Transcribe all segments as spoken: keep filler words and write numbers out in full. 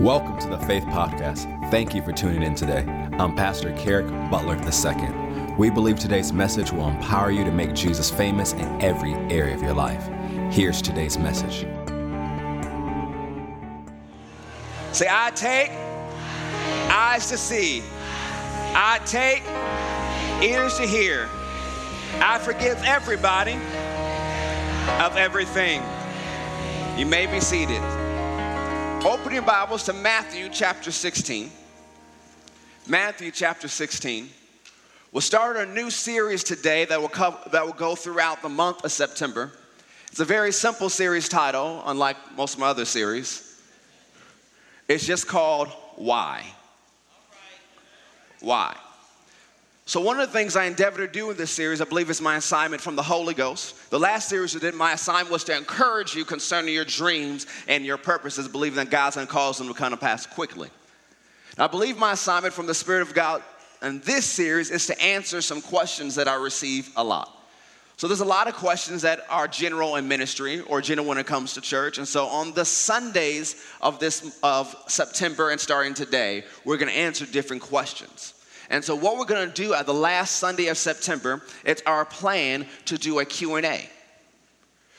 Welcome to the Faith Podcast. Thank you for tuning in today. I'm Pastor Kerrick Butler the Second. We believe today's message will empower you to make Jesus famous in every area of your life. Here's today's message. Say, I take eyes to see. I take ears to hear. I forgive everybody of everything. You may be seated. Open your Bibles to Matthew chapter sixteen. Matthew chapter sixteen. We'll start a new series today that will cover, that will go throughout the month of September. It's a very simple series title, unlike most of my other series. It's just called Why. Why? So one of the things I endeavor to do in this series, I believe, is my assignment from the Holy Ghost. The last series I did, my assignment was to encourage you concerning your dreams and your purposes, believing that God's going to cause them to come to pass quickly. Now, I believe my assignment from the Spirit of God in this series is to answer some questions that I receive a lot. So there's a lot of questions that are general in ministry or general when it comes to church. And so on the Sundays of this of September and starting today, we're going to answer different questions. And so what we're going to do at the last Sunday of September, it's our plan to do a Q and A.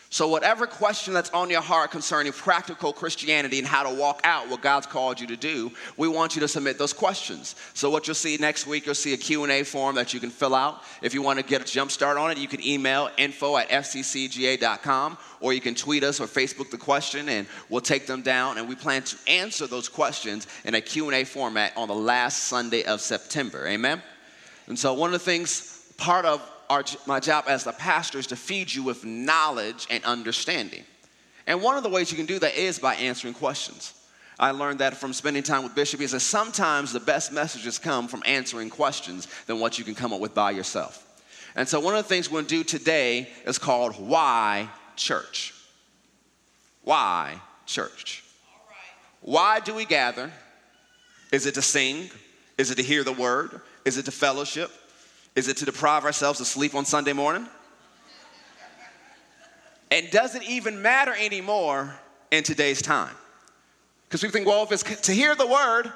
So whatever question that's on your heart concerning practical Christianity and how to walk out what God's called you to do, we want you to submit those questions. So what you'll see next week, you'll see a Q and A form that you can fill out. If you want to get a jump start on it, you can email info at F C C G A dot com, or you can tweet us or Facebook the question, and we'll take them down. And we plan to answer those questions in a Q and A format on the last Sunday of September. Amen? And so one of the things, part of Our, my job as the pastor is to feed you with knowledge and understanding. And one of the ways you can do that is by answering questions. I learned that from spending time with Bishop. He says sometimes the best messages come from answering questions than what you can come up with by yourself. And so one of the things we're going to do today is called Why Church? Why Church? All right. Why do we gather? Is it to sing? Is it to hear the word? Is it to fellowship? Is it to deprive ourselves of sleep on Sunday morning? And does it even matter anymore in today's time? Because people think, well, if it's to hear the word,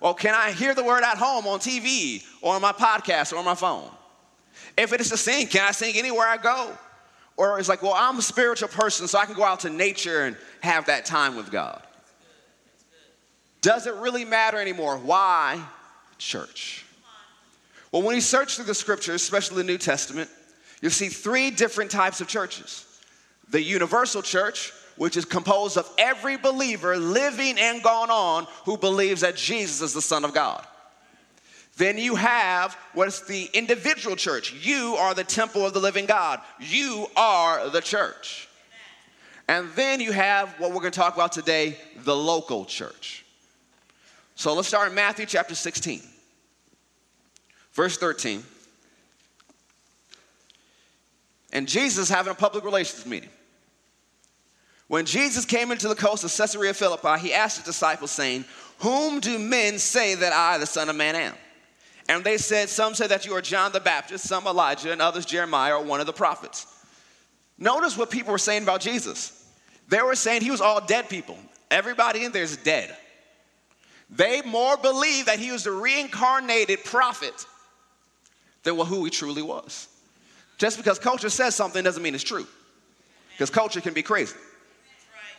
well, can I hear the word at home on T V or on my podcast or on my phone? If it is to sing, can I sing anywhere I go? Or it's like, well, I'm a spiritual person, so I can go out to nature and have that time with God. Does it really matter anymore? Why church? Well, when you search through the scriptures, especially the New Testament, you'll see three different types of churches. The universal church, which is composed of every believer living and gone on who believes that Jesus is the Son of God. Then you have what's the individual church. You are the temple of the living God. You are the church. And then you have what we're going to talk about today, the local church. So let's start in Matthew chapter sixteen. Verse thirteen, and Jesus having a public relations meeting. When Jesus came into the coast of Caesarea Philippi, he asked the disciples, saying, whom do men say that I, the Son of Man, am? And they said, some say that you are John the Baptist, some Elijah, and others Jeremiah, or one of the prophets. Notice what people were saying about Jesus. They were saying he was all dead people. Everybody in there is dead. They more believed that he was the reincarnated prophet than who he truly was. Just because culture says something doesn't mean it's true. Because culture can be crazy. Right.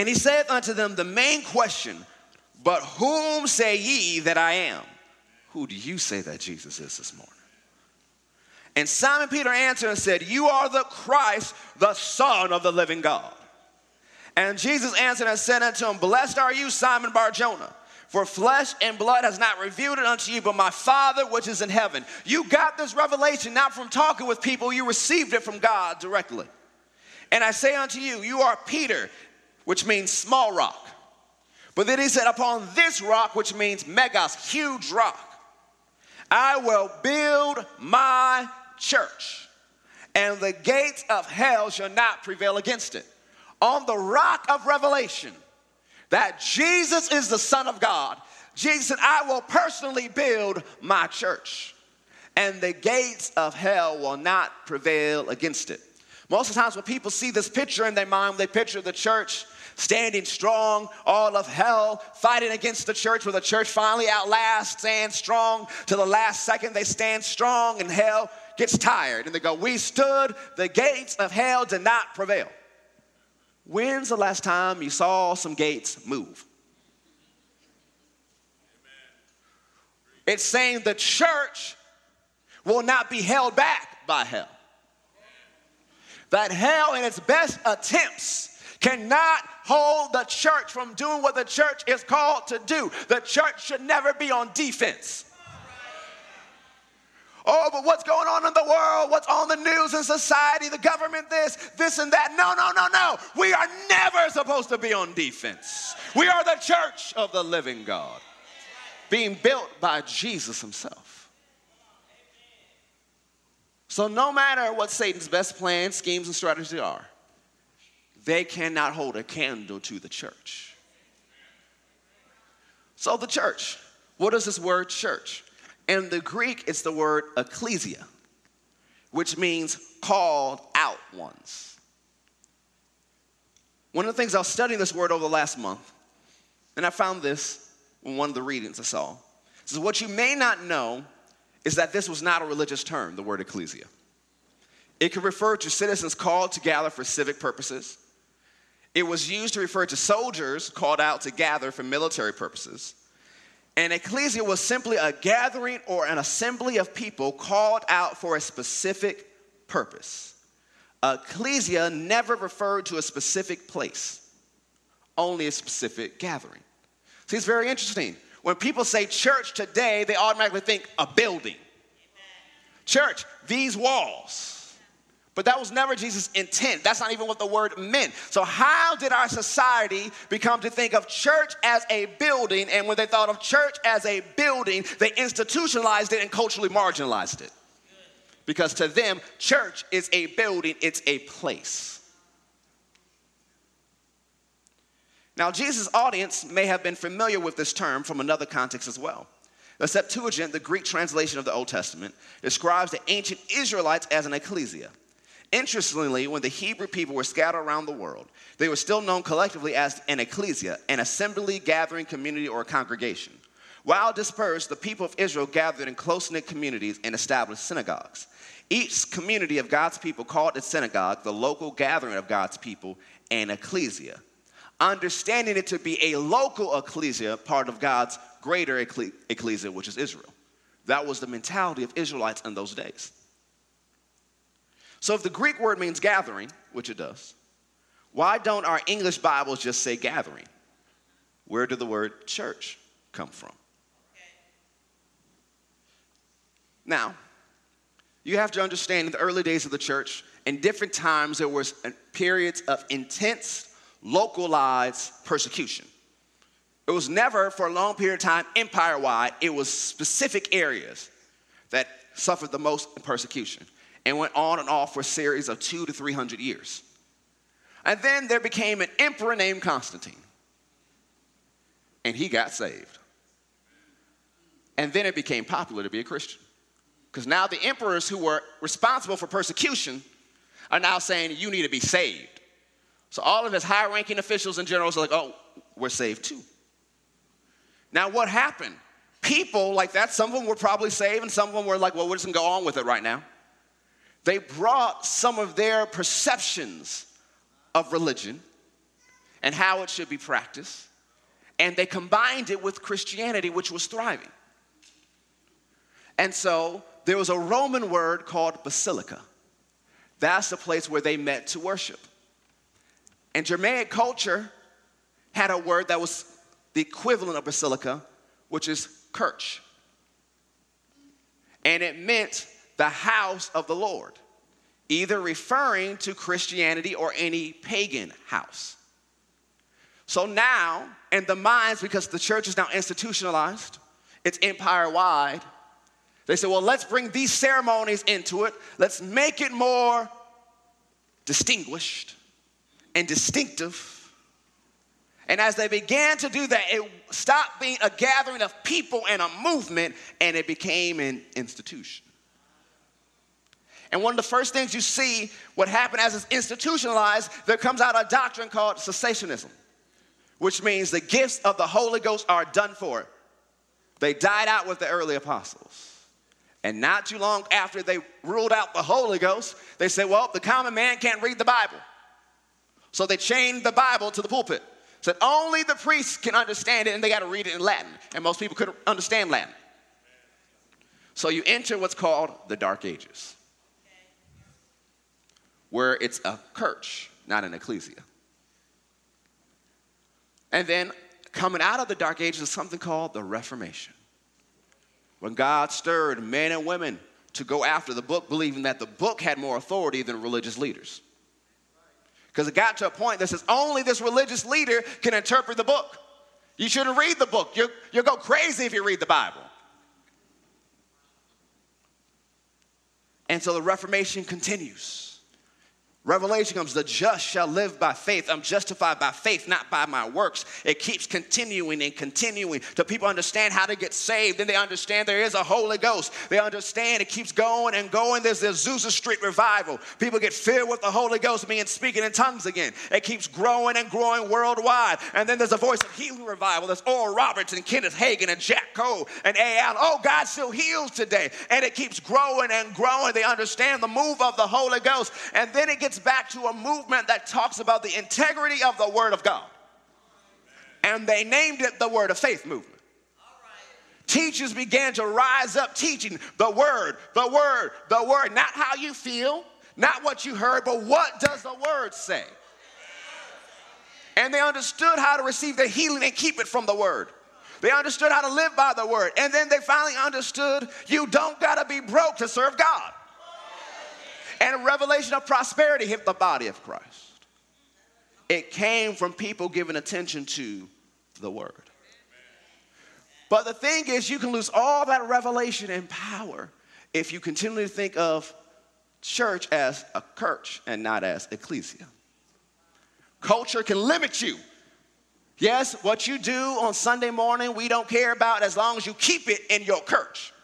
And he said unto them the main question, but whom say ye that I am? Who do you say that Jesus is this morning? And Simon Peter answered and said, you are the Christ, the Son of the living God. And Jesus answered and said unto him, blessed are you, Simon Bar-Jonah, for flesh and blood has not revealed it unto you, but my Father which is in heaven. You got this revelation not from talking with people. You received it from God directly. And I say unto you, you are Peter, which means small rock. But then he said, upon this rock, which means megas, huge rock, I will build my church, and the gates of hell shall not prevail against it. On the rock of revelation, that Jesus is the Son of God, Jesus said, I will personally build my church, and the gates of hell will not prevail against it. Most of the times when people see this picture in their mind, they picture the church standing strong, all of hell fighting against the church, where the church finally outlasts, stands strong to the last second. They stand strong and hell gets tired. And they go, we stood, the gates of hell did not prevail. When's the last time you saw some gates move? It's saying the church will not be held back by hell. That hell in its best attempts cannot hold the church from doing what the church is called to do. The church should never be on defense. Oh, but what's going on in the world? What's on the news in society? The government, this, this and that. No, no, no, no. We are never supposed to be on defense. We are the church of the living God, being built by Jesus himself. So no matter what Satan's best plans, schemes, and strategies are, they cannot hold a candle to the church. So the church, what is this word church? In the Greek, it's the word ecclesia, which means called out ones. One of the things I was studying this word over the last month, and I found this in one of the readings I saw. It says, what you may not know is that this was not a religious term, the word ecclesia. It could refer to citizens called to gather for civic purposes. It was used to refer to soldiers called out to gather for military purposes. And ecclesia was simply a gathering or an assembly of people called out for a specific purpose. Ecclesia never referred to a specific place, only a specific gathering. See, it's very interesting. When people say church today, they automatically think a building. Amen. Church, these walls. But that was never Jesus' intent. That's not even what the word meant. So how did our society become to think of church as a building? And when they thought of church as a building, they institutionalized it and culturally marginalized it. Because to them, church is a building, it's a place. Now, Jesus' audience may have been familiar with this term from another context as well. The Septuagint, the Greek translation of the Old Testament, describes the ancient Israelites as an ecclesia. Interestingly, when the Hebrew people were scattered around the world, they were still known collectively as an ecclesia, an assembly, gathering, community, or congregation. While dispersed, the people of Israel gathered in close-knit communities and established synagogues. Each community of God's people called its synagogue, the local gathering of God's people, an ecclesia. Understanding it to be a local ecclesia, part of God's greater ecclesia, which is Israel. That was the mentality of Israelites in those days. So if the Greek word means gathering, which it does, why don't our English Bibles just say gathering? Where did the word church come from? Now, you have to understand in the early days of the church, in different times, there was periods of intense localized persecution. It was never for a long period of time empire-wide. It was specific areas that suffered the most persecution and went on and off for a series of two to three hundred years. And then there became an emperor named Constantine, and he got saved. And then it became popular to be a Christian, because now the emperors who were responsible for persecution are now saying, you need to be saved. So all of his high-ranking officials and generals are like, oh, we're saved too. Now what happened? People like that, some of them were probably saved, and some of them were like, well, we're just going to go on with it right now. They brought some of their perceptions of religion and how it should be practiced, and they combined it with Christianity, which was thriving. And so there was a Roman word called basilica. That's the place where they met to worship. And Germanic culture had a word that was the equivalent of basilica, which is kirch. And it meant the house of the Lord, either referring to Christianity or any pagan house. So now, in the minds, because the church is now institutionalized, it's empire-wide, they said, well, let's bring these ceremonies into it. Let's make it more distinguished and distinctive. And as they began to do that, it stopped being a gathering of people and a movement, and it became an institution. And one of the first things you see what happened as it's institutionalized, there comes out a doctrine called cessationism, which means the gifts of the Holy Ghost are done for. They died out with the early apostles. And not too long after they ruled out the Holy Ghost, they said, well, the common man can't read the Bible. So they chained the Bible to the pulpit. Said only the priests can understand it, and they got to read it in Latin. And most people couldn't understand Latin. So you enter what's called the Dark Ages, where it's a church, not an ecclesia. And then coming out of the Dark Ages is something called the Reformation, when God stirred men and women to go after the book, believing that the book had more authority than religious leaders. Because it got to a point that says only this religious leader can interpret the book. You shouldn't read the book. You're, you'll go crazy if you read the Bible. And so the Reformation continues. Revelation comes, the just shall live by faith. I'm justified by faith, not by my works. It keeps continuing and continuing till people understand how to get saved. Then they understand there is a Holy Ghost. They understand it keeps going and going. There's the Azusa Street revival. People get filled with the Holy Ghost, meaning speaking in tongues again. It keeps growing and growing worldwide. And then there's a Voice of Healing revival. There's Oral Roberts and Kenneth Hagin and Jack Cole and A L. Oh, God still heals today. And it keeps growing and growing. They understand the move of the Holy Ghost. And then it gets back to a movement that talks about the integrity of the Word of God. Amen. And they named it the Word of Faith movement. All right. Teachers began to rise up teaching the Word, the Word, the Word. Not how you feel, not what you heard, but what does the Word say? Amen. And they understood how to receive the healing and keep it from the Word. They understood how to live by the Word. And then they finally understood you don't got to be broke to serve God. And a revelation of prosperity hit the body of Christ. It came from people giving attention to the Word. But the thing is, you can lose all that revelation and power if you continue to think of church as a church and not as ecclesia. Culture can limit you. Yes, what you do on Sunday morning, we don't care about as long as you keep it in your church.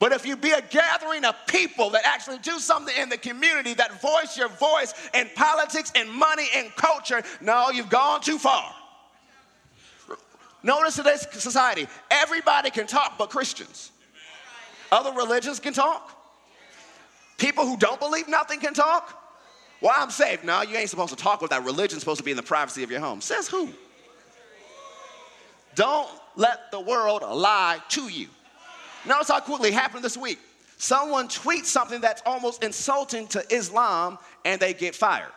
But if you be a gathering of people that actually do something in the community, that voice your voice in politics and money and culture, no, you've gone too far. Notice today's society, everybody can talk but Christians. Other religions can talk. People who don't believe nothing can talk. Well, I'm saved. No, you ain't supposed to talk with that. Religion's supposed to be in the privacy of your home. Says who? Don't let the world lie to you. Notice how quickly it happened this week. Someone tweets something that's almost insulting to Islam, and they get fired.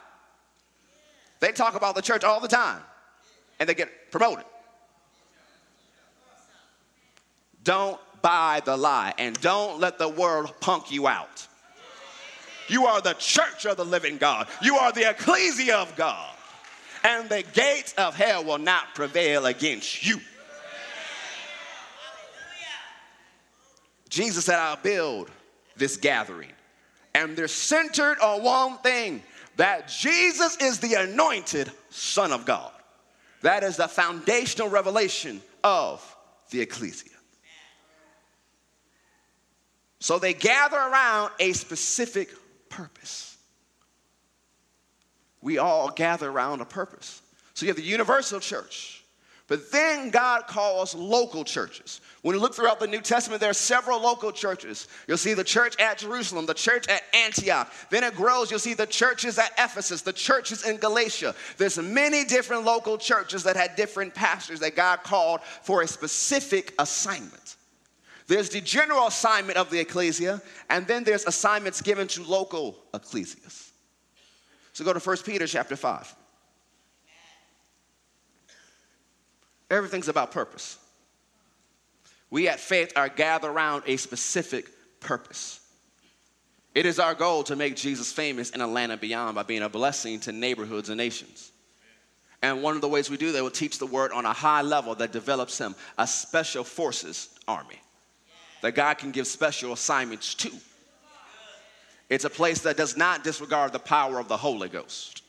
They talk about the church all the time, and they get promoted. Don't buy the lie, and don't let the world punk you out. You are the church of the living God. You are the ecclesia of God, and the gates of hell will not prevail against you. Jesus said, I'll build this gathering. And they're centered on one thing, that Jesus is the anointed Son of God. That is the foundational revelation of the ecclesia. So they gather around a specific purpose. We all gather around a purpose. So you have the universal church. But then God calls local churches. When you look throughout the New Testament, there are several local churches. You'll see the church at Jerusalem, the church at Antioch. Then it grows. You'll see the churches at Ephesus, the churches in Galatia. There's many different local churches that had different pastors that God called for a specific assignment. There's the general assignment of the ecclesia, and then there's assignments given to local ecclesias. So go to First Peter chapter five. Everything's about purpose. We at Faith are gathered around a specific purpose. It is our goal to make Jesus famous in Atlanta and beyond by being a blessing to neighborhoods and nations. And one of the ways we do that, we'll teach the word on a high level that develops him, a special forces army that God can give special assignments to. It's a place that does not disregard the power of the Holy Ghost,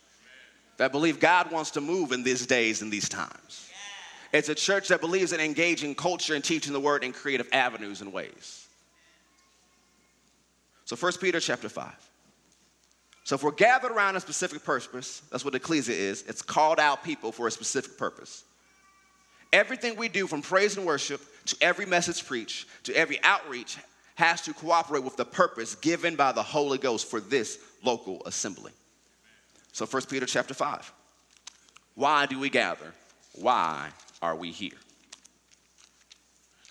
that believe God wants to move in these days and these times. It's a church that believes in engaging culture and teaching the word in creative avenues and ways. So First Peter chapter five. So if we're gathered around a specific purpose, that's what ecclesia is. It's called out people for a specific purpose. Everything we do, from praise and worship to every message preached to every outreach, has to cooperate with the purpose given by the Holy Ghost for this local assembly. So First Peter chapter five. Why do we gather? Why are we here?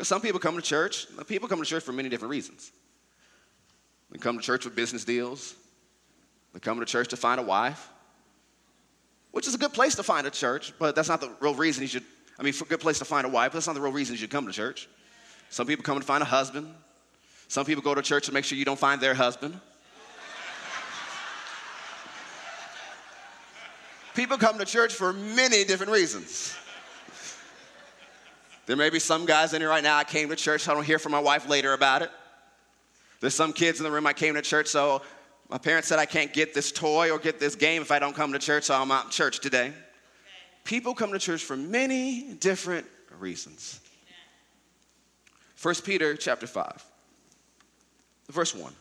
Some people come to church. People come to church for many different reasons. They come to church for business deals. They come to church to find a wife, which is a good place to find a church, but that's not the real reason you should, I mean, for a good place to find a wife, but that's not the real reason you should come to church. Some people come to find a husband. Some people go to church to make sure you don't find their husband. People come to church for many different reasons. There may be some guys in here right now, I came to church, so I don't hear from my wife later about it. There's some kids in the room, I came to church, so my parents said I can't get this toy or get this game if I don't come to church, so I'm out of church today. Okay. People come to church for many different reasons. Amen. First Peter chapter five, verse one.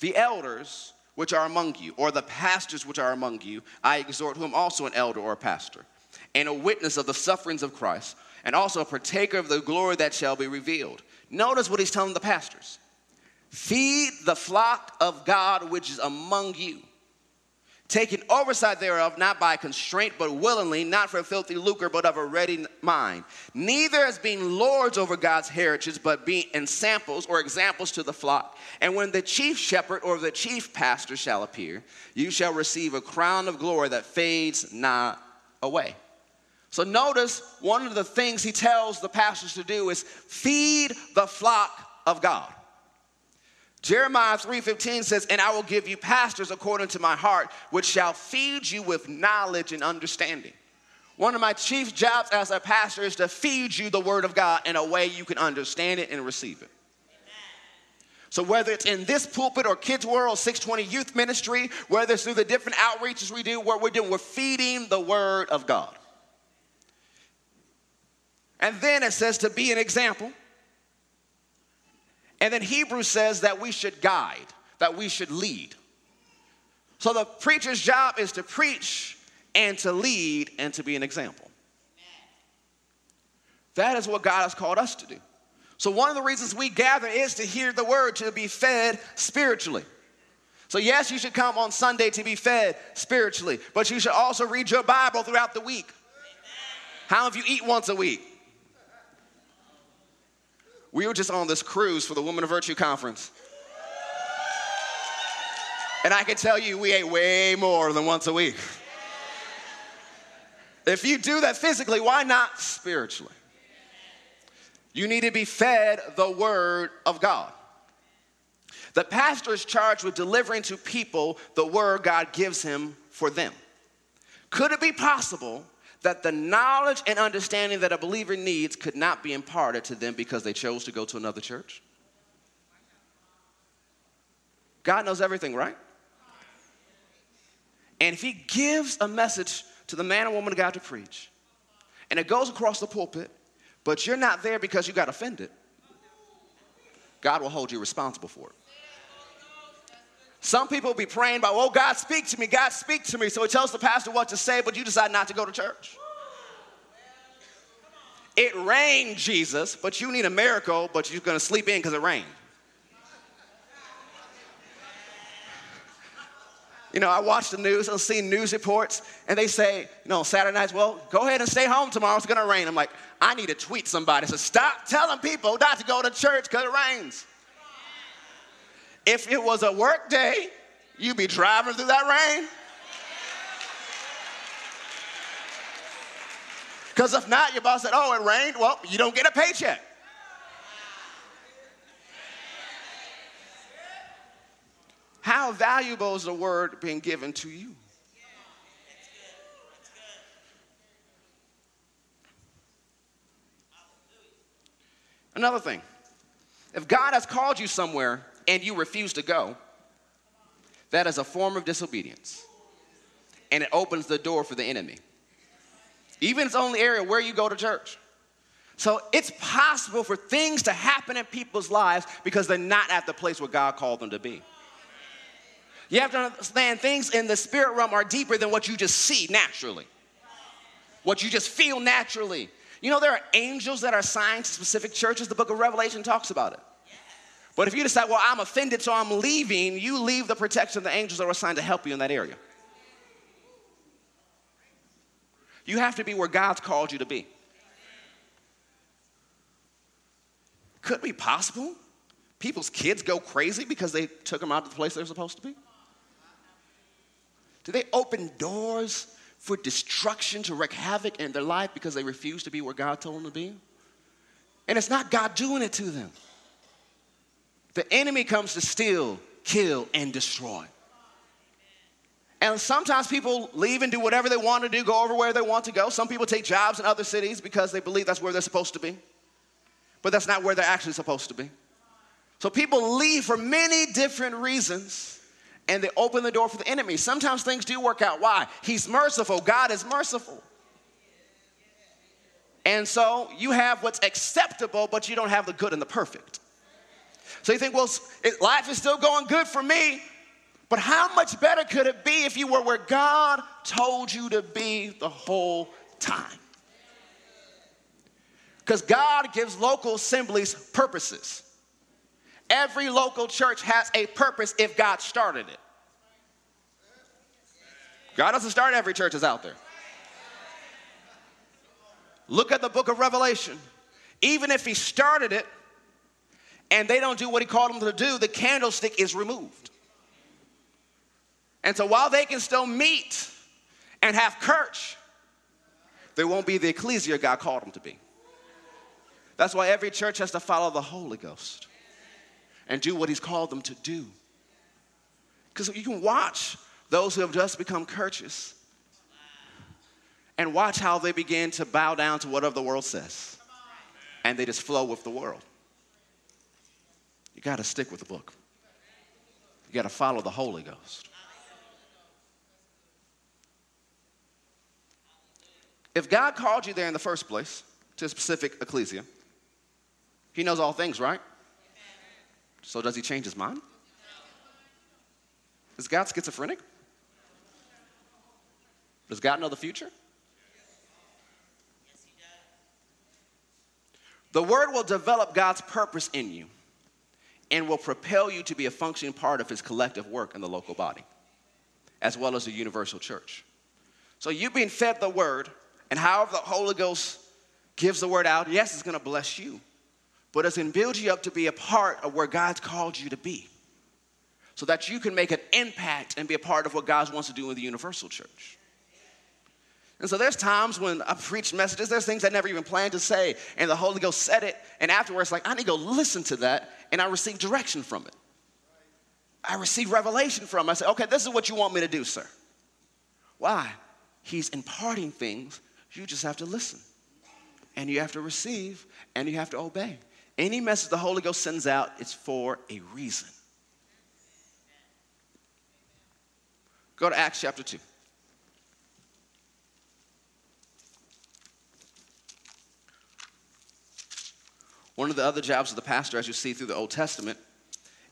The elders which are among you, or the pastors which are among you, I exhort, whom also an elder or a pastor, and a witness of the sufferings of Christ, and also a partaker of the glory that shall be revealed. Notice what he's telling the pastors. Feed the flock of God which is among you, taking oversight thereof, not by constraint, but willingly, not for filthy lucre, but of a ready mind. Neither as being lords over God's heritage, but being in samples or examples to the flock. And when the chief shepherd or the chief pastor shall appear, you shall receive a crown of glory that fades not away. So notice one of the things he tells the pastors to do is feed the flock of God. Jeremiah three fifteen says, and I will give you pastors according to my heart, which shall feed you with knowledge and understanding. One of my chief jobs as a pastor is to feed you the word of God in a way you can understand it and receive it. So whether it's in this pulpit or Kids World, six twenty Youth Ministry, whether it's through the different outreaches we do, what we're doing, we're feeding the word of God. And then it says to be an example. And then Hebrews says that we should guide, that we should lead. So the preacher's job is to preach and to lead and to be an example. Amen. That is what God has called us to do. So one of the reasons we gather is to hear the word, to be fed spiritually. So yes, you should come on Sunday to be fed spiritually, but you should also read your Bible throughout the week. Amen. How have you eat once a week? We were just on this cruise for the Women of Virtue Conference. And I can tell you, we ate way more than once a week. If you do that physically, why not spiritually? You need to be fed the word of God. The pastor is charged with delivering to people the word God gives him for them. Could it be possible that the knowledge and understanding that a believer needs could not be imparted to them because they chose to go to another church? God knows everything, right? And if he gives a message to the man or woman of God to preach, and it goes across the pulpit, but you're not there because you got offended, God will hold you responsible for it. Some people be praying about, oh, God, speak to me, God, speak to me. So he tells the pastor what to say, but you decide not to go to church. It rained, Jesus, but you need a miracle, but you're going to sleep in because it rained. You know, I watch the news, I'll see news reports, and they say, you know, Saturday nights, well, go ahead and stay home tomorrow, it's going to rain. I'm like, I need to tweet somebody. So stop telling people not to go to church because it rains. If it was a work day, you'd be driving through that rain. Because if not, your boss said, oh, it rained. Well, you don't get a paycheck. How valuable is the word being given to you? Another thing, if God has called you somewhere, and you refuse to go, that is a form of disobedience. And it opens the door for the enemy. Even if it's the only area where you go to church. So it's possible for things to happen in people's lives because they're not at the place where God called them to be. You have to understand things in the spirit realm are deeper than what you just see naturally, what you just feel naturally. You know, there are angels that are assigned to specific churches. The book of Revelation talks about it. But if you decide, well, I'm offended, so I'm leaving, you leave the protection of the angels that were assigned to help you in that area. You have to be where God's called you to be. Could be possible. People's kids go crazy because they took them out to the place they're supposed to be. Do they open doors for destruction to wreak havoc in their life because they refuse to be where God told them to be? And it's not God doing it to them. The enemy comes to steal, kill, and destroy. And sometimes people leave and do whatever they want to do, go over where they want to go. Some people take jobs in other cities because they believe that's where they're supposed to be. But that's not where they're actually supposed to be. So people leave for many different reasons, and they open the door for the enemy. Sometimes things do work out. Why? He's merciful. God is merciful. And so you have what's acceptable, but you don't have the good and the perfect. So you think, well, life is still going good for me, but how much better could it be if you were where God told you to be the whole time? Because God gives local assemblies purposes. Every local church has a purpose if God started it. God doesn't start every church that's out there. Look at the book of Revelation. Even if he started it, and they don't do what he called them to do, the candlestick is removed. And so while they can still meet and have church, they won't be the ecclesia God called them to be. That's why every church has to follow the Holy Ghost and do what he's called them to do. Because you can watch those who have just become churches and watch how they begin to bow down to whatever the world says. And they just flow with the world. You got to stick with the book. You got to follow the Holy Ghost. If God called you there in the first place, to a specific ecclesia, he knows all things, right? So does he change his mind? Is God schizophrenic? Does God know the future? The word will develop God's purpose in you and will propel you to be a functioning part of his collective work in the local body, as well as the universal church. So you've been fed the word, and however the Holy Ghost gives the word out, yes, it's going to bless you, but it's going to build you up to be a part of where God's called you to be, so that you can make an impact and be a part of what God wants to do in the universal church. And so there's times when I preach messages, there's things I never even planned to say, and the Holy Ghost said it, and afterwards, like, I need to go listen to that, and I receive direction from it. I receive revelation from it. I say, okay, this is what you want me to do, sir. Why? He's imparting things. You just have to listen, and you have to receive, and you have to obey. Any message the Holy Ghost sends out, it's for a reason. Go to Acts chapter two. One of the other jobs of the pastor, as you see through the Old Testament,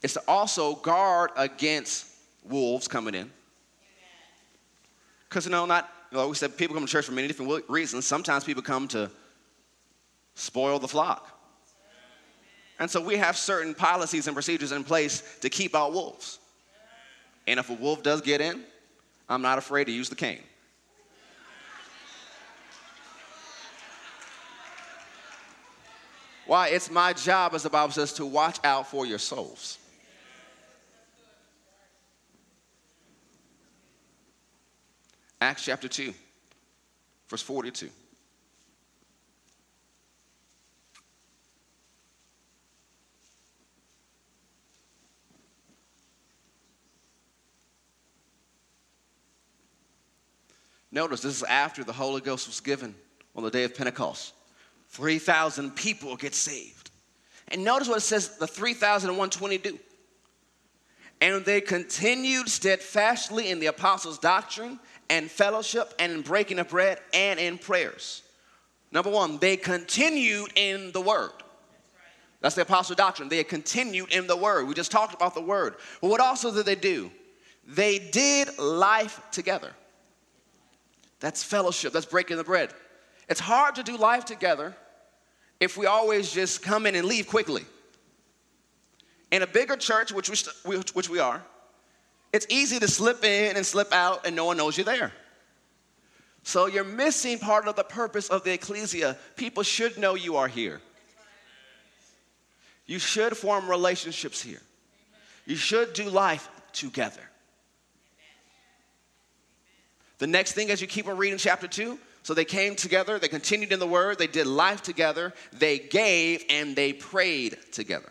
is to also guard against wolves coming in. Because, you know, not, you know, like we said, people come to church for many different reasons. Sometimes people come to spoil the flock. And so we have certain policies and procedures in place to keep out wolves. And if a wolf does get in, I'm not afraid to use the cane. Why? It's my job, as the Bible says, to watch out for your souls. Acts chapter two, verse forty-two. Notice this is after the Holy Ghost was given on the day of Pentecost. three thousand people get saved. And notice what it says, the three thousand one hundred twenty do. And they continued steadfastly in the apostles' doctrine and fellowship and in breaking of bread and in prayers. Number one, they continued in the word. That's the apostle doctrine. They continued in the word. We just talked about the word. But what also did they do? They did life together. That's fellowship. That's breaking the bread. It's hard to do life together if we always just come in and leave quickly. In a bigger church, which we, which we are, it's easy to slip in and slip out and no one knows you're there. So you're missing part of the purpose of the ecclesia. People should know you are here. You should form relationships here. You should do life together. The next thing, as you keep on reading chapter two, so they came together, they continued in the word, they did life together, they gave, and they prayed together.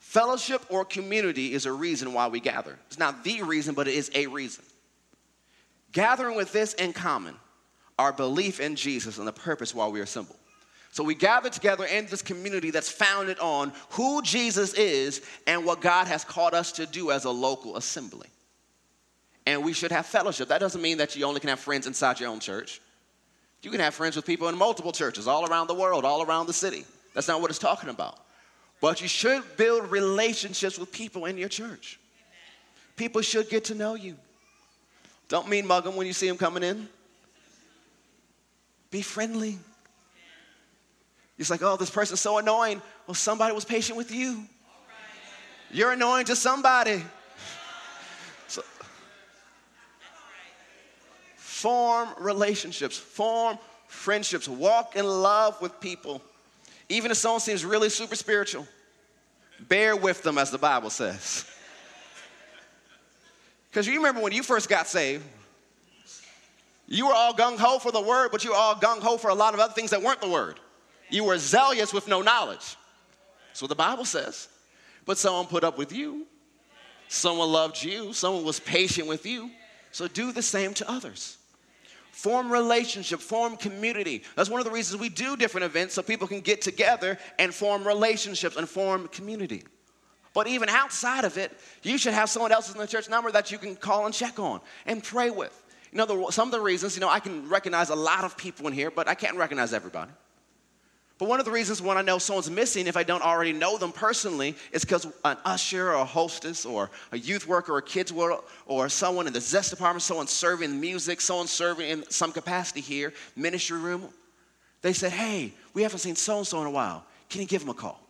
Fellowship or community is a reason why we gather. It's not the reason, but it is a reason. Gathering with this in common, our belief in Jesus and the purpose why we are assembled. So we gather together in this community that's founded on who Jesus is and what God has called us to do as a local assembly. And we should have fellowship. That doesn't mean that you only can have friends inside your own church. You can have friends with people in multiple churches all around the world, all around the city. That's not what it's talking about. But you should build relationships with people in your church. People should get to know you. Don't mean mug them when you see them coming in. Be friendly. It's like, oh, this person's so annoying. Well, somebody was patient with you. You're annoying to somebody. So, form relationships. Form friendships. Walk in love with people. Even if someone seems really super spiritual, bear with them, as the Bible says. Because you remember when you first got saved, you were all gung-ho for the word, but you were all gung-ho for a lot of other things that weren't the word. You were zealous with no knowledge. That's what the Bible says. But someone put up with you. Someone loved you. Someone was patient with you. So do the same to others. Form relationship, form community. That's one of the reasons we do different events, so people can get together and form relationships and form community. But even outside of it, you should have someone else in the church number that you can call and check on and pray with. You know, the, some of the reasons, you know, I can recognize a lot of people in here, but I can't recognize everybody. But one of the reasons when I know someone's missing, if I don't already know them personally, is because an usher or a hostess or a youth worker or a kids world or someone in the zest department, someone serving music, someone serving in some capacity here, ministry room, they said, hey, we haven't seen so-and-so in a while. Can you give them a call?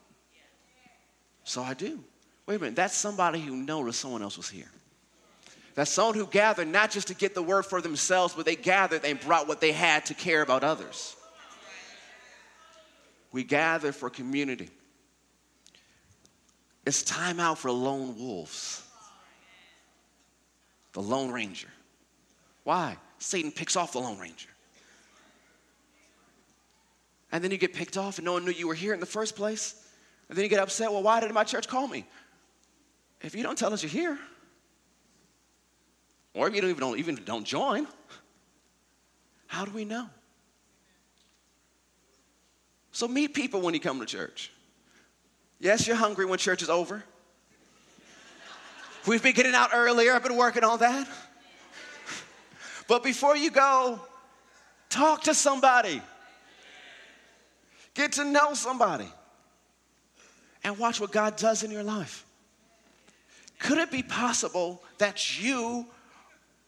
So I do. Wait a minute. That's somebody who noticed someone else was here. That's someone who gathered not just to get the word for themselves, but they gathered and brought what they had to care about others. We gather for community. It's time out for lone wolves. The Lone Ranger. Why? Satan picks off the Lone Ranger. And then you get picked off and no one knew you were here in the first place. And then you get upset. Well, why did my church call me? If you don't tell us you're here, or if you don't even don't, even don't join, how do we know? So meet people when you come to church. Yes, you're hungry when church is over. We've been getting out earlier. I've been working on that. But before you go, talk to somebody. Get to know somebody. And watch what God does in your life. Could it be possible that you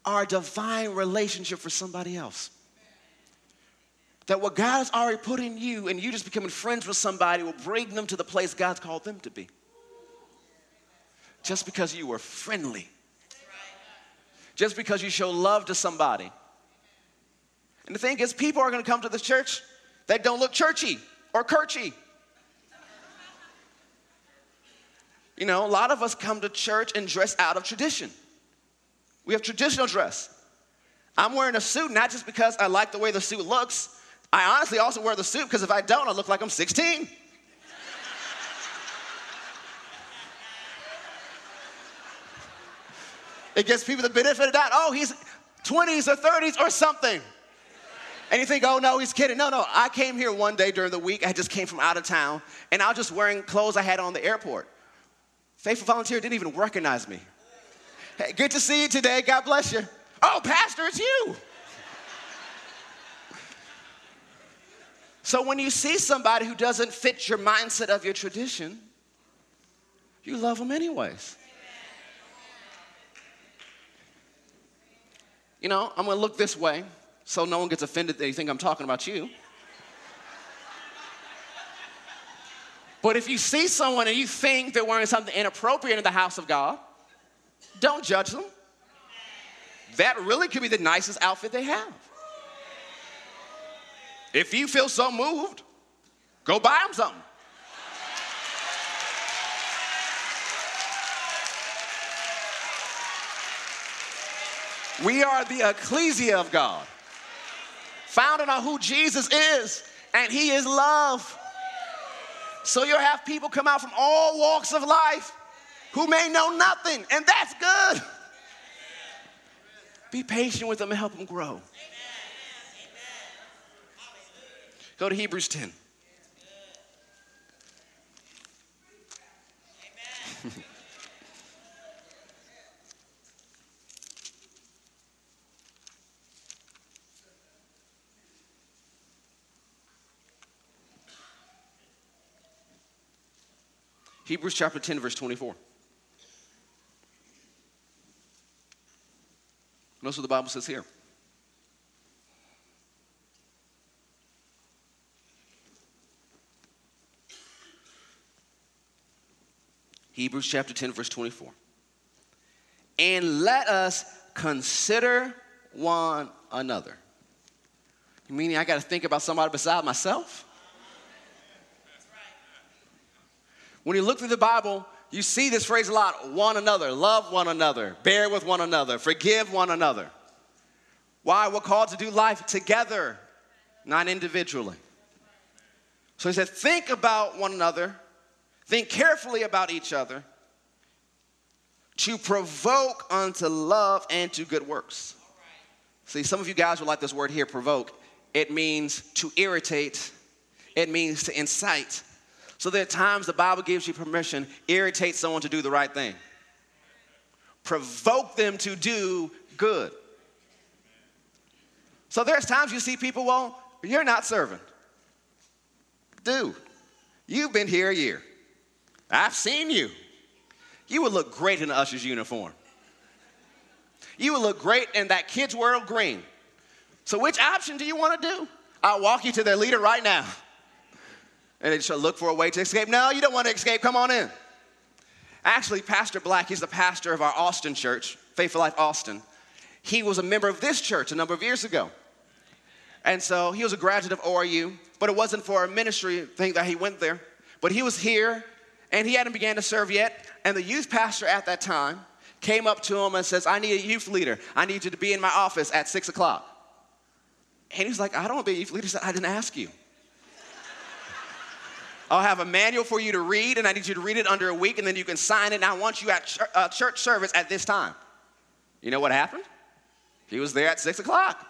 are a divine relationship for somebody else? That what God has already put in you and you just becoming friends with somebody will bring them to the place God's called them to be. Just because you were friendly. Just because you show love to somebody. And the thing is, people are going to come to this church that don't look churchy or kirchy. You know, a lot of us come to church and dress out of tradition. We have traditional dress. I'm wearing a suit not just because I like the way the suit looks. I honestly also wear the suit because if I don't, I look like I'm sixteen. It gives people the benefit of that. Oh, he's twenties or thirties or something. And you think, oh, no, he's kidding. No, no, I came here one day during the week. I just came from out of town, and I was just wearing clothes I had on the airport. Faithful volunteer didn't even recognize me. Hey, good to see you today. God bless you. Oh, pastor, it's you. So when you see somebody who doesn't fit your mindset of your tradition, you love them anyways. You know, I'm going to look this way so no one gets offended that you think I'm talking about you. But if you see someone and you think they're wearing something inappropriate in the house of God, don't judge them. That really could be the nicest outfit they have. If you feel so moved, go buy them something. We are the ecclesia of God, founded on who Jesus is, and he is love. So you'll have people come out from all walks of life who may know nothing, and that's good. Be patient with them and help them grow. Go to Hebrews ten. Hebrews chapter ten, verse twenty-four. Notice what the Bible says here. Hebrews chapter ten, verse twenty-four. And let us consider one another. Meaning I got to think about somebody beside myself? When you look through the Bible, you see this phrase a lot, one another, love one another, bear with one another, forgive one another. Why? We're called to do life together, not individually. So he said, think about one another, think carefully about each other, to provoke unto love and to good works. See, some of you guys will like this word here, provoke. It means to irritate. It means to incite. So there are times the Bible gives you permission, irritate someone to do the right thing. Provoke them to do good. So there's times you see people, well, you're not serving. Dude, you've been here a year. I've seen you. You would look great in the usher's uniform. You would look great in that kids' world green. So which option do you want to do? I'll walk you to their leader right now. And they should look for a way to escape. No, you don't want to escape. Come on in. Actually, Pastor Black, he's the pastor of our Austin church, Faithful Life Austin. He was a member of this church a number of years ago. And so he was a graduate of O R U, but it wasn't for a ministry thing that he went there. But he was here, and he hadn't began to serve yet. And the youth pastor at that time came up to him and says, I need a youth leader. I need you to be in my office at six o'clock. And he was like, I don't want to be a youth leader. He said, I didn't ask you. I'll have a manual for you to read, and I need you to read it under a week, and then you can sign it, and I want you at ch- uh, church service at this time. You know what happened? He was there at six o'clock.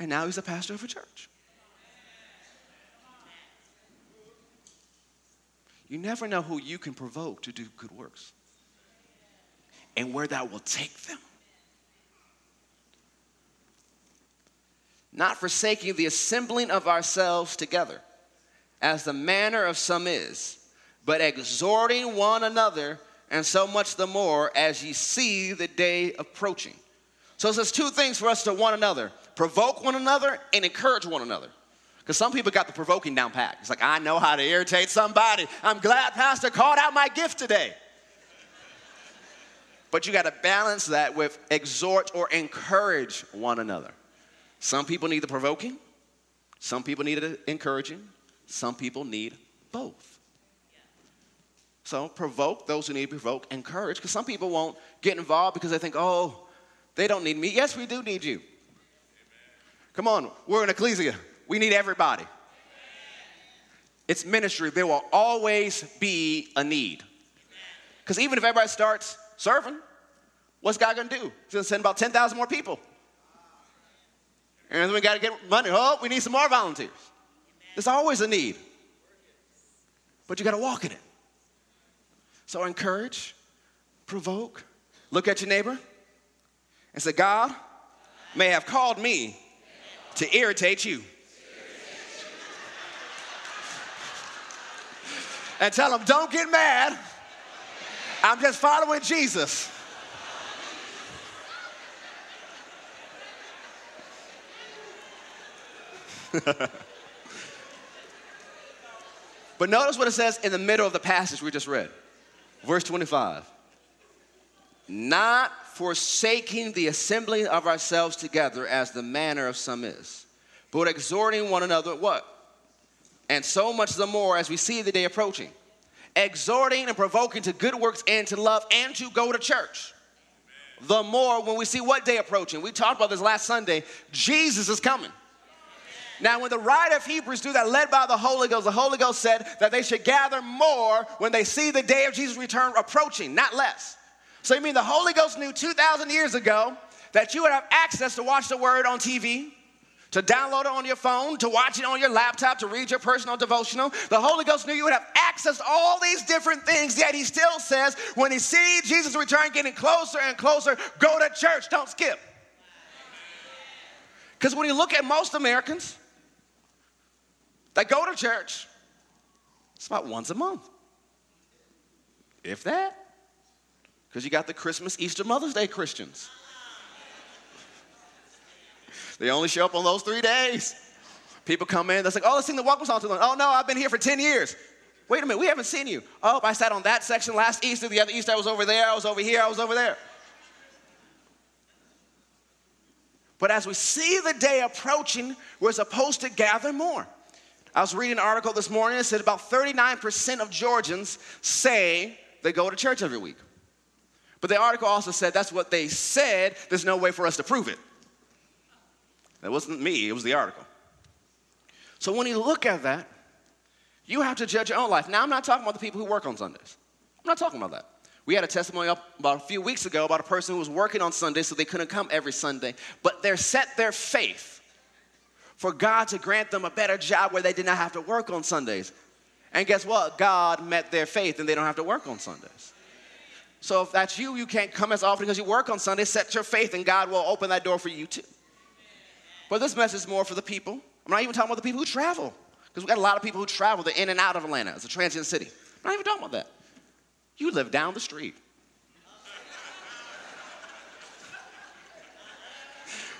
And now he's a pastor of a church. You never know who you can provoke to do good works and where that will take them. Not forsaking the assembling of ourselves together, as the manner of some is, but exhorting one another, and so much the more as ye see the day approaching. So it says two things for us to one another, provoke one another and encourage one another. Because some people got the provoking down pat. It's like, I know how to irritate somebody. I'm glad Pastor called out my gift today. But you got to balance that with exhort or encourage one another. Some people need the provoking. Some people need the encouraging. Some people need both. So provoke those who need to provoke, encourage, because some people won't get involved because they think, oh, they don't need me. Yes, we do need you. Amen. Come on, we're an ecclesia. We need everybody. Amen. It's ministry. There will always be a need. Because even if everybody starts serving, what's God going to do? He's going to send about ten thousand more people. And then we got to get money. Oh, we need some more volunteers. There's always a need, but you got to walk in it. So encourage, provoke, look at your neighbor and say, God may have called me to irritate you, and tell them, don't get mad. I'm just following Jesus. But notice what it says in the middle of the passage we just read. Verse twenty-five. Not forsaking the assembling of ourselves together as the manner of some is, but exhorting one another, what? And so much the more as we see the day approaching. Exhorting and provoking to good works and to love and to go to church. Amen. The more when we see what day approaching. We talked about this last Sunday. Jesus is coming. Now, when the writer of Hebrews do that, led by the Holy Ghost, the Holy Ghost said that they should gather more when they see the day of Jesus' return approaching, not less. So you mean the Holy Ghost knew two thousand years ago that you would have access to watch the Word on T V, to download it on your phone, to watch it on your laptop, to read your personal devotional. The Holy Ghost knew you would have access to all these different things, yet he still says when he sees Jesus' return getting closer and closer, go to church, don't skip. Because when you look at most Americans that go to church, it's about once a month, if that, because you got the Christmas, Easter, Mother's Day Christians. They only show up on those three days. People come in, they're like, oh, let's sing the welcome song too long. Oh, no, I've been here for ten years. Wait a minute, we haven't seen you. Oh, I sat on that section last Easter, the other Easter I was over there, I was over here, I was over there. But as we see the day approaching, we're supposed to gather more. I was reading an article this morning that said about thirty-nine percent of Georgians say they go to church every week. But the article also said that's what they said. There's no way for us to prove it. That wasn't me. It was the article. So when you look at that, you have to judge your own life. Now, I'm not talking about the people who work on Sundays. I'm not talking about that. We had a testimony up about a few weeks ago about a person who was working on Sundays so they couldn't come every Sunday. But they set their faith for God to grant them a better job where they did not have to work on Sundays. And guess what? God met their faith and they don't have to work on Sundays. So if that's you, you can't come as often because you work on Sundays. Set your faith and God will open that door for you too. But this message is more for the people. I'm not even talking about the people who travel, because we've got a lot of people who travel. They're in and out of Atlanta. It's a transient city. I'm not even talking about that. You live down the street.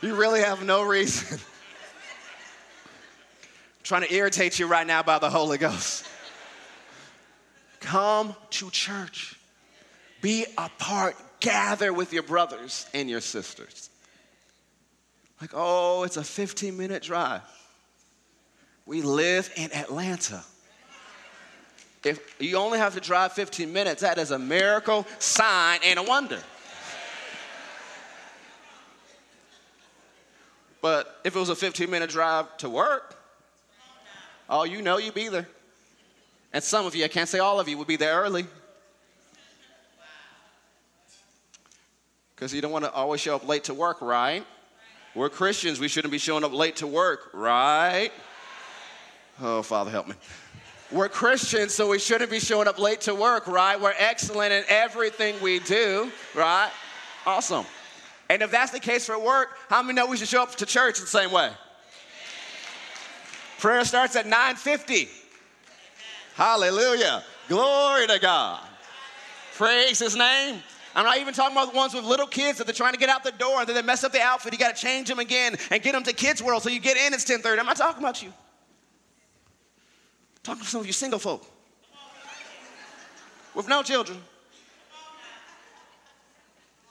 You really have no reason. I'm trying to irritate you right now by the Holy Ghost. Come to church. Be a part. Gather with your brothers and your sisters. Like, oh, it's a fifteen-minute drive. We live in Atlanta. If you only have to drive fifteen minutes, that is a miracle, sign, and a wonder. But if it was a fifteen-minute drive to work, oh, you know you'd be there. And some of you, I can't say all of you, would be there early. Because you don't want to always show up late to work, right? We're Christians. We shouldn't be showing up late to work, right? Oh, Father, help me. We're Christians, so we shouldn't be showing up late to work, right? We're excellent in everything we do, right? Awesome. And if that's the case for work, how many know we should show up to church the same way? Prayer starts at nine fifty. Hallelujah. Glory to God. Praise his name. I'm not even talking about the ones with little kids that they're trying to get out the door and then they mess up the outfit. You got to change them again and get them to Kids World so you get in, it's ten thirty. I'm not talking about you. I'm talking to some of you single folk with no children.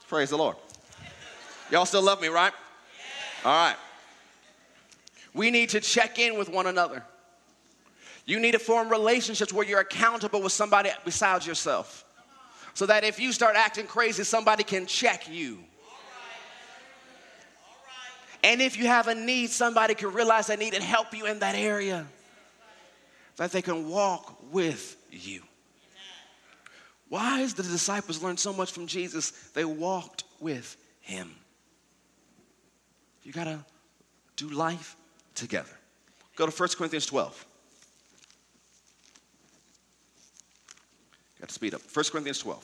Praise the Lord. Y'all still love me, right? All right. We need to check in with one another. You need to form relationships where you're accountable with somebody besides yourself, so that if you start acting crazy, somebody can check you. All right. All right. And if you have a need, somebody can realize they need and help you in that area, that they can walk with you. Amen. Why has the disciples learned so much from Jesus? They walked with him. You got to do life together. Go to First Corinthians twelve. Got to speed up. First Corinthians twelve.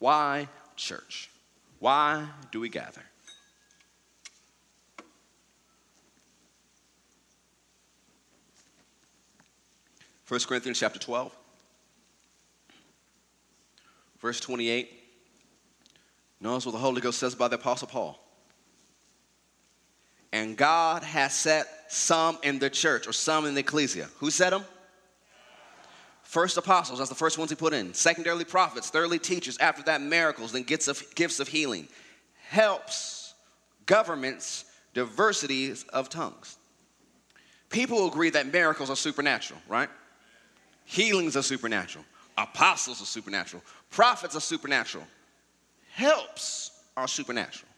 Why church? Why do we gather? First Corinthians chapter twelve, verse twenty-eight. Notice what the Holy Ghost says by the Apostle Paul. And God has set some in the church, or some in the ecclesia. Who set them? First apostles, that's the first ones he put in. Secondarily prophets, thirdly teachers. After that, miracles, then gifts of, gifts of healing. Helps, governments, diversities of tongues. People agree that miracles are supernatural, right? Healings are supernatural. Apostles are supernatural. Prophets are supernatural. Helps are supernatural.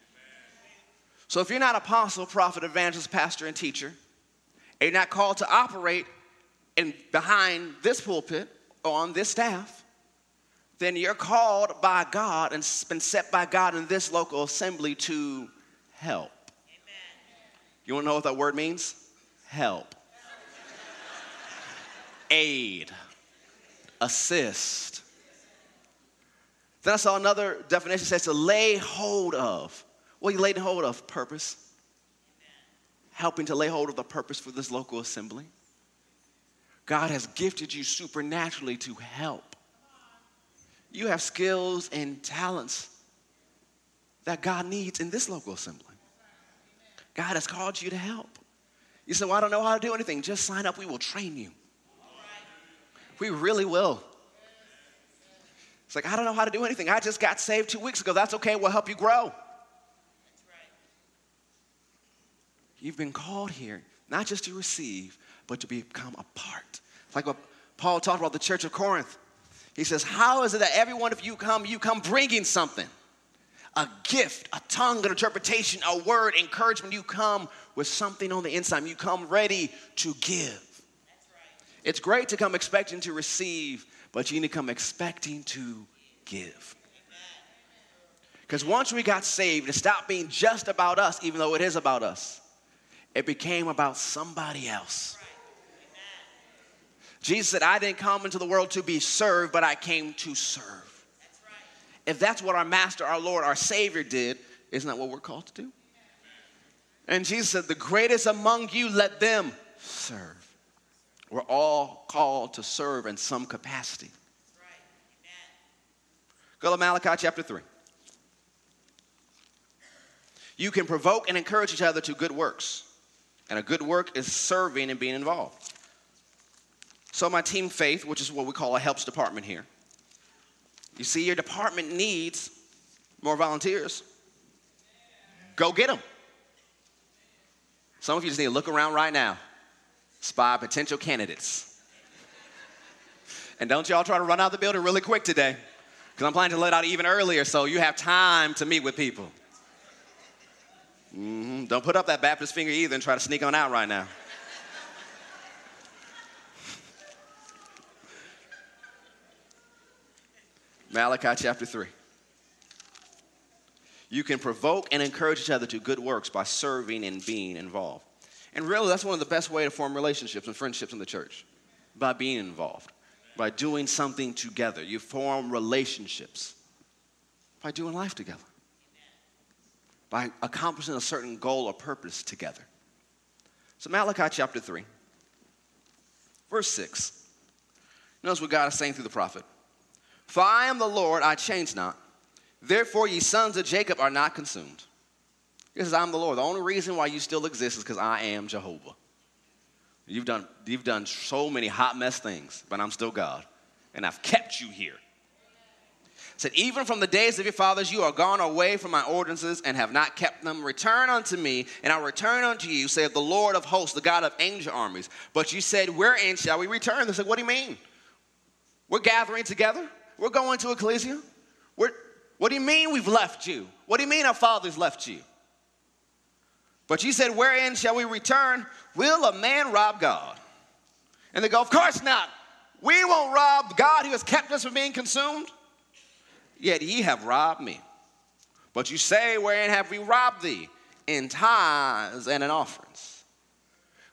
So if you're not apostle, prophet, evangelist, pastor, and teacher, and you're not called to operate in behind this pulpit or on this staff, then you're called by God and been set by God in this local assembly to help. Amen. You want to know what that word means? Help. Aid. Assist. Then I saw another definition that says to lay hold of. What are you laying hold of? Purpose. Helping to lay hold of the purpose for this local assembly. God has gifted you supernaturally to help. You have skills and talents that God needs in this local assembly. God has called you to help. You say, well, I don't know how to do anything. Just sign up. We will train you. We really will. It's like, I don't know how to do anything. I just got saved two weeks ago. That's okay. We'll help you grow. You've been called here, not just to receive, but to become a part. It's like what Paul talked about the church of Corinth. He says, how is it that every one of you come, you come bringing something? A gift, a tongue, an interpretation, a word, encouragement. You come with something on the inside. You come ready to give. That's right. It's great to come expecting to receive, but you need to come expecting to give. Because once we got saved, it stopped being just about us, even though it is about us. It became about somebody else. Right. Jesus said, I didn't come into the world to be served, but I came to serve. That's right. If that's what our master, our Lord, our Savior did, isn't that what we're called to do? Amen. And Jesus said, the greatest among you, let them serve. We're all called to serve in some capacity. That's right. Amen. Go to Malachi chapter three. You can provoke and encourage each other to good works. And a good work is serving and being involved. So my team faith, which is what we call a helps department here. You see, your department needs more volunteers. Go get them. Some of you just need to look around right now. Spy potential candidates. And don't y'all try to run out of the building really quick today. Because I'm planning to let out even earlier so you have time to meet with people. Mm-hmm. Don't put up that Baptist finger either and try to sneak on out right now. Malachi chapter three. You can provoke and encourage each other to good works by serving and being involved. And really, that's one of the best ways to form relationships and friendships in the church, by being involved, by doing something together. You form relationships by doing life together, by accomplishing a certain goal or purpose together. So Malachi chapter three, verse six. Notice what God is saying through the prophet. For I am the Lord, I change not. Therefore ye sons of Jacob are not consumed. He says, I am the Lord. The only reason why you still exist is because I am Jehovah. You've done, you've done so many hot mess things, but I'm still God. And I've kept you here. Said, even from the days of your fathers, you are gone away from my ordinances and have not kept them. Return unto me, and I'll return unto you, saith the Lord of hosts, the God of angel armies. But you said, wherein shall we return? They said, what do you mean? We're gathering together. We're going to ecclesia. We're, what do you mean we've left you? What do you mean our fathers left you? But you said, wherein shall we return? Will a man rob God? And they go, of course not. We won't rob God who has kept us from being consumed. Yet ye have robbed me. But you say, wherein have we robbed thee? In tithes and in offerings.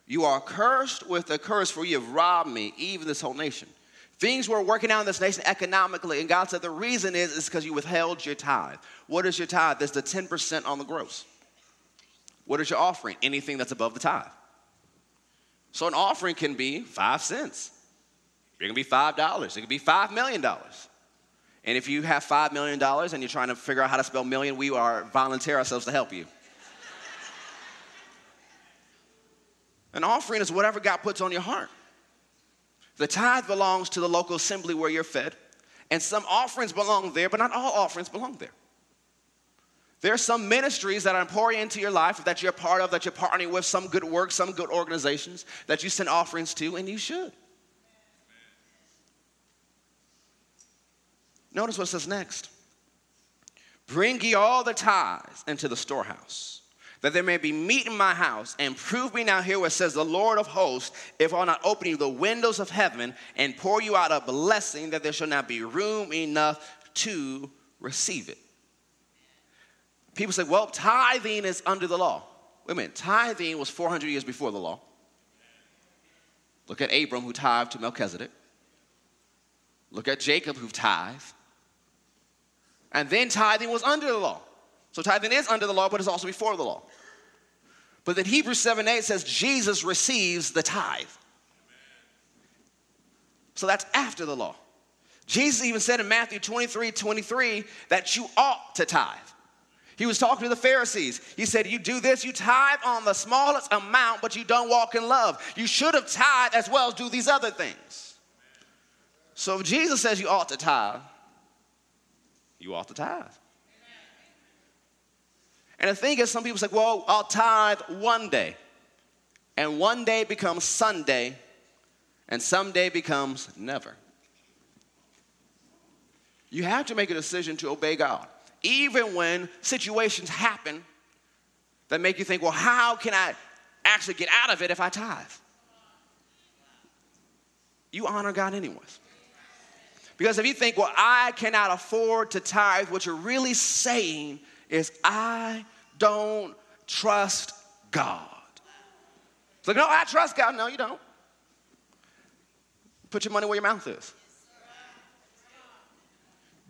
You are cursed with a curse, for you have robbed me, even this whole nation. Things were working out in this nation economically, and God said the reason is is because you withheld your tithe. What is your tithe? That's the ten percent on the gross. What is your offering? Anything that's above the tithe. So an offering can be five cents. It can be five dollars. It could be five million dollars. And if you have five million dollars and you're trying to figure out how to spell million, we are volunteer ourselves to help you. An offering is whatever God puts on your heart. The tithe belongs to the local assembly where you're fed. And some offerings belong there, but not all offerings belong there. There are some ministries that are poured into your life that you're a part of, that you're partnering with, some good work, some good organizations that you send offerings to, and you should. Notice what it says next. Bring ye all the tithes into the storehouse, that there may be meat in my house, and prove me now here where it says, the Lord of hosts, if I will not open you the windows of heaven and pour you out a blessing, that there shall not be room enough to receive it. People say, well, tithing is under the law. Wait a minute, tithing was four hundred years before the law. Look at Abram, who tithed to Melchizedek. Look at Jacob, who tithed. And then tithing was under the law. So tithing is under the law, but it's also before the law. But then Hebrews seven eight says Jesus receives the tithe. Amen. So that's after the law. Jesus even said in Matthew twenty-three twenty-three that you ought to tithe. He was talking to the Pharisees. He said, you do this, you tithe on the smallest amount, but you don't walk in love. You should have tithe as well as do these other things. Amen. So if Jesus says you ought to tithe, you ought to tithe. Amen. And the thing is, some people say, well, I'll tithe one day. And one day becomes Sunday, and someday becomes never. You have to make a decision to obey God. Even when situations happen that make you think, well, how can I actually get out of it if I tithe? You honor God anyways. Because if you think, well, I cannot afford to tithe, what you're really saying is I don't trust God. It's like, no, I trust God. No, you don't. Put your money where your mouth is.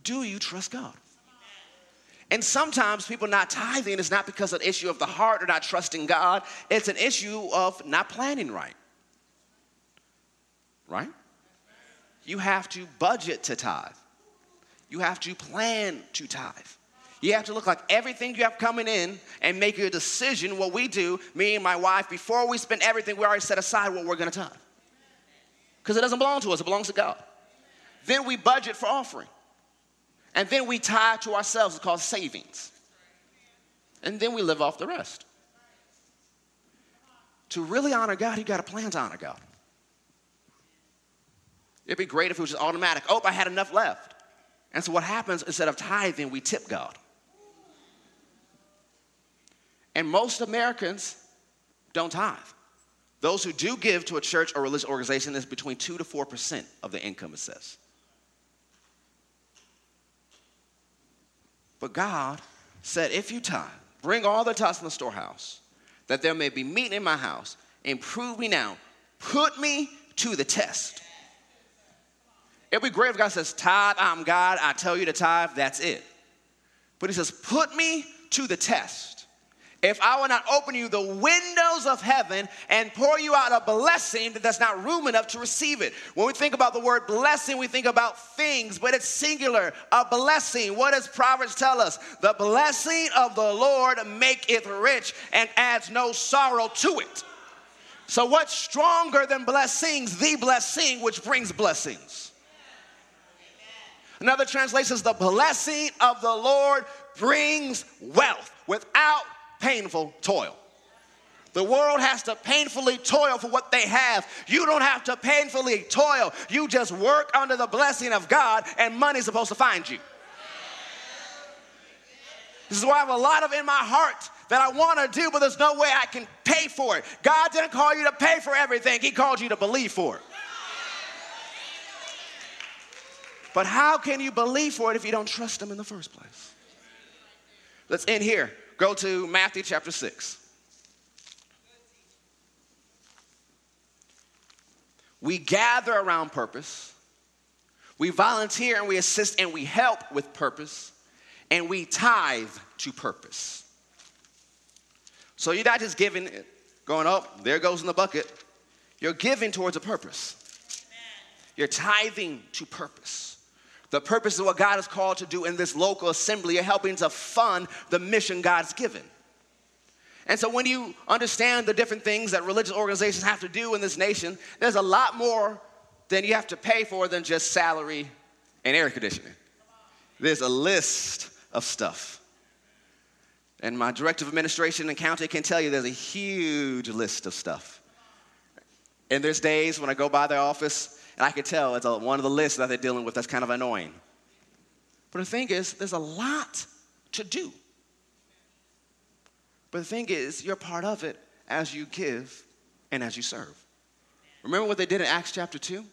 Do you trust God? And sometimes people not tithing is not because of an issue of the heart or not trusting God. It's an issue of not planning right. Right? You have to budget to tithe. You have to plan to tithe. You have to look like everything you have coming in and make your decision. What we do, me and my wife, before we spend everything, we already set aside what we're going to tithe. Because it doesn't belong to us. It belongs to God. Then we budget for offering. And then we tithe to ourselves. It's called savings. And then we live off the rest. To really honor God, you got a plan to honor God. It'd be great if it was just automatic. Oh, I had enough left. And so what happens, instead of tithing, we tip God. And most Americans don't tithe. Those who do give to a church or religious organization is between two to four percent of the income, it says. But God said, if you tithe, bring all the tithes in the storehouse, that there may be meat in my house, and prove me now, put me to the test. It'd be great if God says, tithe, I'm God, I tell you to tithe, that's it. But he says, put me to the test. If I will not open you the windows of heaven and pour you out a blessing that there's not room enough to receive it. When we think about the word blessing, we think about things, but it's singular, a blessing. What does Proverbs tell us? The blessing of the Lord maketh rich and adds no sorrow to it. So what's stronger than blessings? The blessing which brings blessings. Another translation is the blessing of the Lord brings wealth without painful toil. The world has to painfully toil for what they have. You don't have to painfully toil. You just work under the blessing of God, and money's supposed to find you. This is why I have a lot of in my heart that I want to do, but there's no way I can pay for it. God didn't call you to pay for everything. He called you to believe for it. But how can you believe for it if you don't trust him in the first place? Let's end here. Go to Matthew chapter six. We gather around purpose. We volunteer and we assist and we help with purpose. And we tithe to purpose. So you're not just giving, going, oh, there goes in the bucket. You're giving towards a purpose. You're tithing to purpose. The purpose is what God is called to do in this local assembly. You're helping to fund the mission God's given. And so when you understand the different things that religious organizations have to do in this nation, there's a lot more than you have to pay for than just salary and air conditioning. There's a list of stuff. And my director of administration and county can tell you there's a huge list of stuff. And there's days when I go by their office, and I can tell it's a, one of the lists that they're dealing with that's kind of annoying. But the thing is, there's a lot to do. But the thing is, you're part of it as you give and as you serve. Remember what they did in Acts chapter two?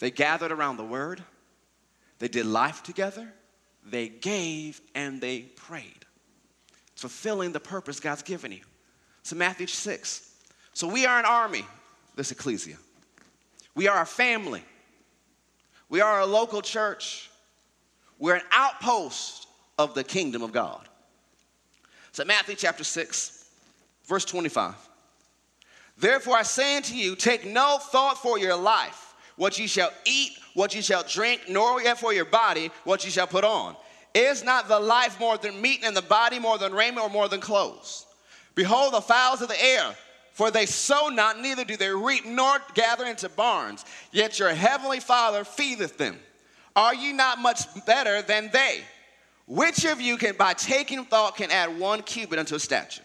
They gathered around the word. They did life together. They gave and they prayed. It's fulfilling the purpose God's given you. So Matthew six. So we are an army, this ecclesia. We are a family. We are a local church. We're an outpost of the kingdom of God. So Matthew chapter six, verse twenty-five. Therefore I say unto you, take no thought for your life, what ye shall eat, what ye shall drink, nor yet for your body, what ye shall put on. Is not the life more than meat, and the body more than raiment, or more than clothes? Behold the fowls of the air, for they sow not, neither do they reap, nor gather into barns. Yet your heavenly Father feedeth them. Are ye not much better than they? Which of you can, by taking thought, can add one cubit unto his stature?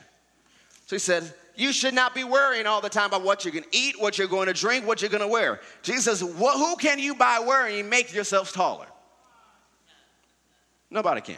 So he said, you should not be worrying all the time about what you're going to eat, what you're going to drink, what you're going to wear. Jesus says, who can you by worrying make yourselves taller? Nobody can.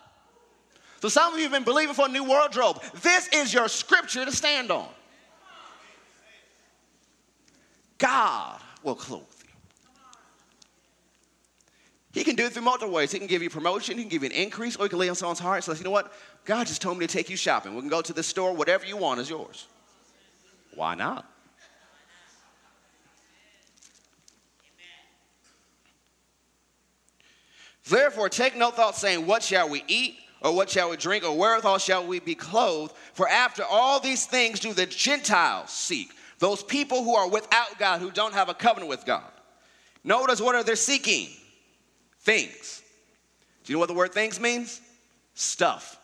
So some of you have been believing for a new wardrobe. This is your scripture to stand on. God will clothe you. He can do it through multiple ways. He can give you promotion. He can give you an increase. Or he can lay on someone's heart. So, you know what? God just told me to take you shopping. We can go to the store. Whatever you want is yours. Why not? Therefore, take no thought, saying, what shall we eat? Or what shall we drink? Or wherewithal shall we be clothed? For after all these things do the Gentiles seek. Those people who are without God, who don't have a covenant with God. Notice what are they seeking? Things. Do you know what the word things means? Stuff.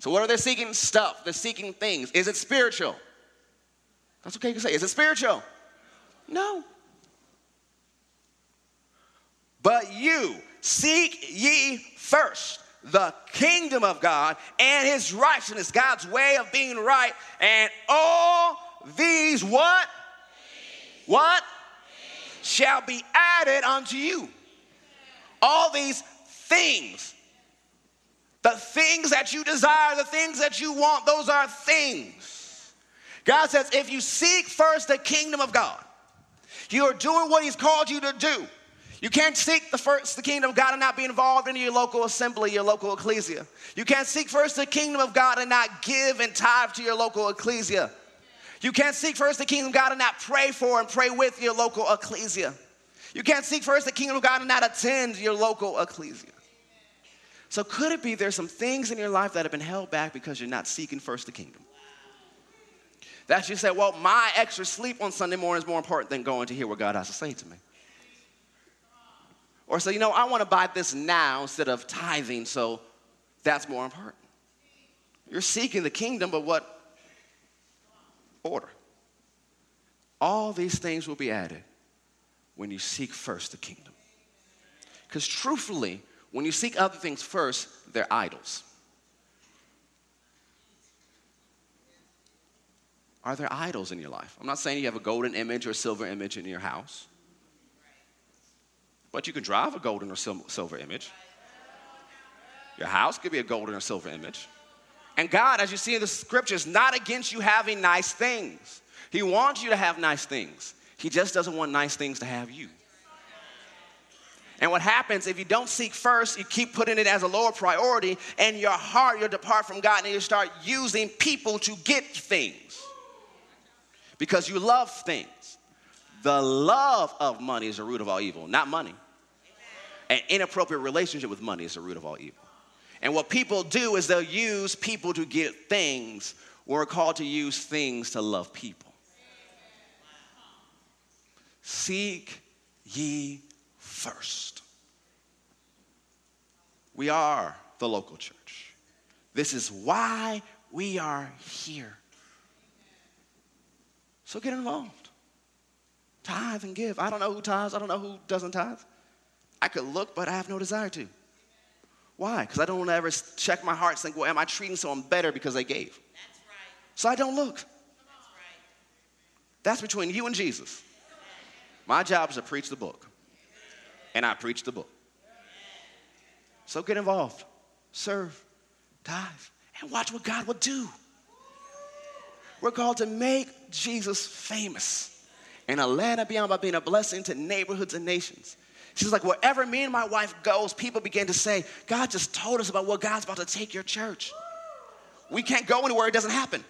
So what are they seeking? Stuff. They're seeking things. Is it spiritual? That's okay to say. Is it spiritual? No. But you seek ye first the kingdom of God and his righteousness, God's way of being right, and all these what? Things. What? Things. Shall be added unto you. All these things, the things that you desire, the things that you want, those are things. God says, if you seek first the kingdom of God, you are doing what he's called you to do. You can't seek the first the kingdom of God and not be involved in your local assembly, your local ecclesia. You can't seek first the kingdom of God and not give and tithe to your local ecclesia. You can't seek first the kingdom of God and not pray for and pray with your local ecclesia. You can't seek first the kingdom of God and not attend your local ecclesia. So could it be there's some things in your life that have been held back because you're not seeking first the kingdom? That you say, well, my extra sleep on Sunday morning is more important than going to hear what God has to say to me. Or say, you know, I want to buy this now instead of tithing, so that's more important. You're seeking the kingdom, but what order? All these things will be added when you seek first the kingdom. Because truthfully, when you seek other things first, they're idols. Are there idols in your life? I'm not saying you have a golden image or silver image in your house. But you can drive a golden or sil- silver image. Your house could be a golden or silver image. And God, as you see in the scriptures, not against you having nice things. He wants you to have nice things. He just doesn't want nice things to have you. And what happens if you don't seek first, you keep putting it as a lower priority, and your heart, you'll depart from God, and you start using people to get things because you love things. The love of money is the root of all evil, not money. An inappropriate relationship with money is the root of all evil. And what people do is they'll use people to get things. We're called to use things to love people. Seek ye first. We are the local church. This is why we are here. So get involved. Tithe and give. I don't know who tithes. I don't know who doesn't tithe. I could look, but I have no desire to. Why? Because I don't want to ever check my heart and think, well, am I treating someone better because they gave? That's right. So I don't look. That's right. That's between you and Jesus. My job is to preach the book. And I preach the book. So get involved. Serve. Dive. And watch what God will do. We're called to make Jesus famous. And Atlanta beyond by being a blessing to neighborhoods and nations. She's like, wherever me and my wife goes, people begin to say, God just told us about what God's about to take your church. We can't go anywhere. It doesn't happen.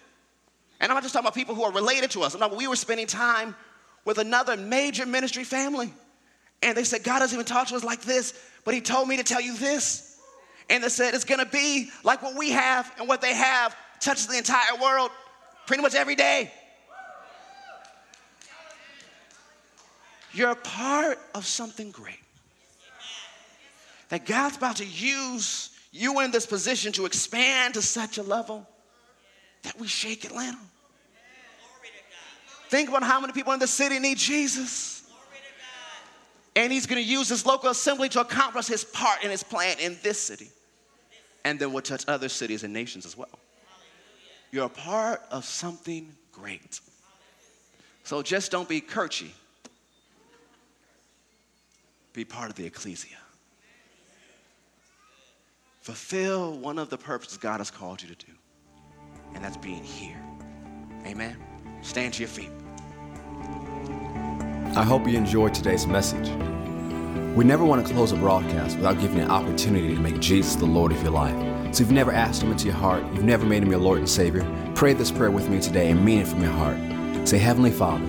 And I'm not just talking about people who are related to us. I'm not, we were spending time with another major ministry family. And they said, God doesn't even talk to us like this, but he told me to tell you this. And they said, it's going to be like what we have, and what they have touches the entire world pretty much every day. You're a part of something great. That God's about to use you in this position to expand to such a level that we shake Atlanta. Think about how many people in the city need Jesus. And he's going to use this local assembly to accomplish his part in his plan in this city. And then we'll touch other cities and nations as well. You're a part of something great. So just don't be churchy. Be part of the ecclesia. Fulfill one of the purposes God has called you to do, and that's being here. Amen. Stand to your feet. I hope you enjoyed today's message. We never want to close a broadcast without giving you an opportunity to make Jesus the Lord of your life. So if you've never asked him into your heart, you've never made him your Lord and Savior, pray this prayer with me today and mean it from your heart. Say, Heavenly Father,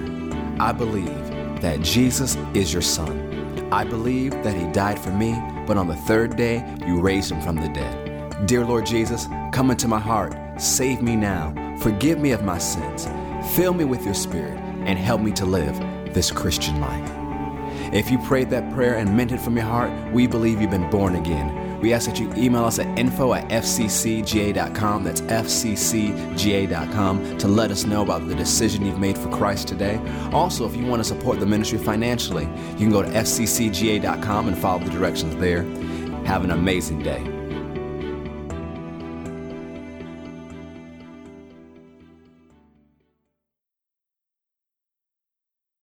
I believe that Jesus is your Son. I believe that he died for me, but on the third day, you raised him from the dead. Dear Lord Jesus, come into my heart. Save me now. Forgive me of my sins. Fill me with your spirit and help me to live this Christian life. If you prayed that prayer and meant it from your heart, we believe you've been born again. We ask that you email us at info at F C C G A dot com. That's F C C G A dot com to let us know about the decision you've made for Christ today. Also, if you want to support the ministry financially, you can go to F C C G A dot com and follow the directions there. Have an amazing day.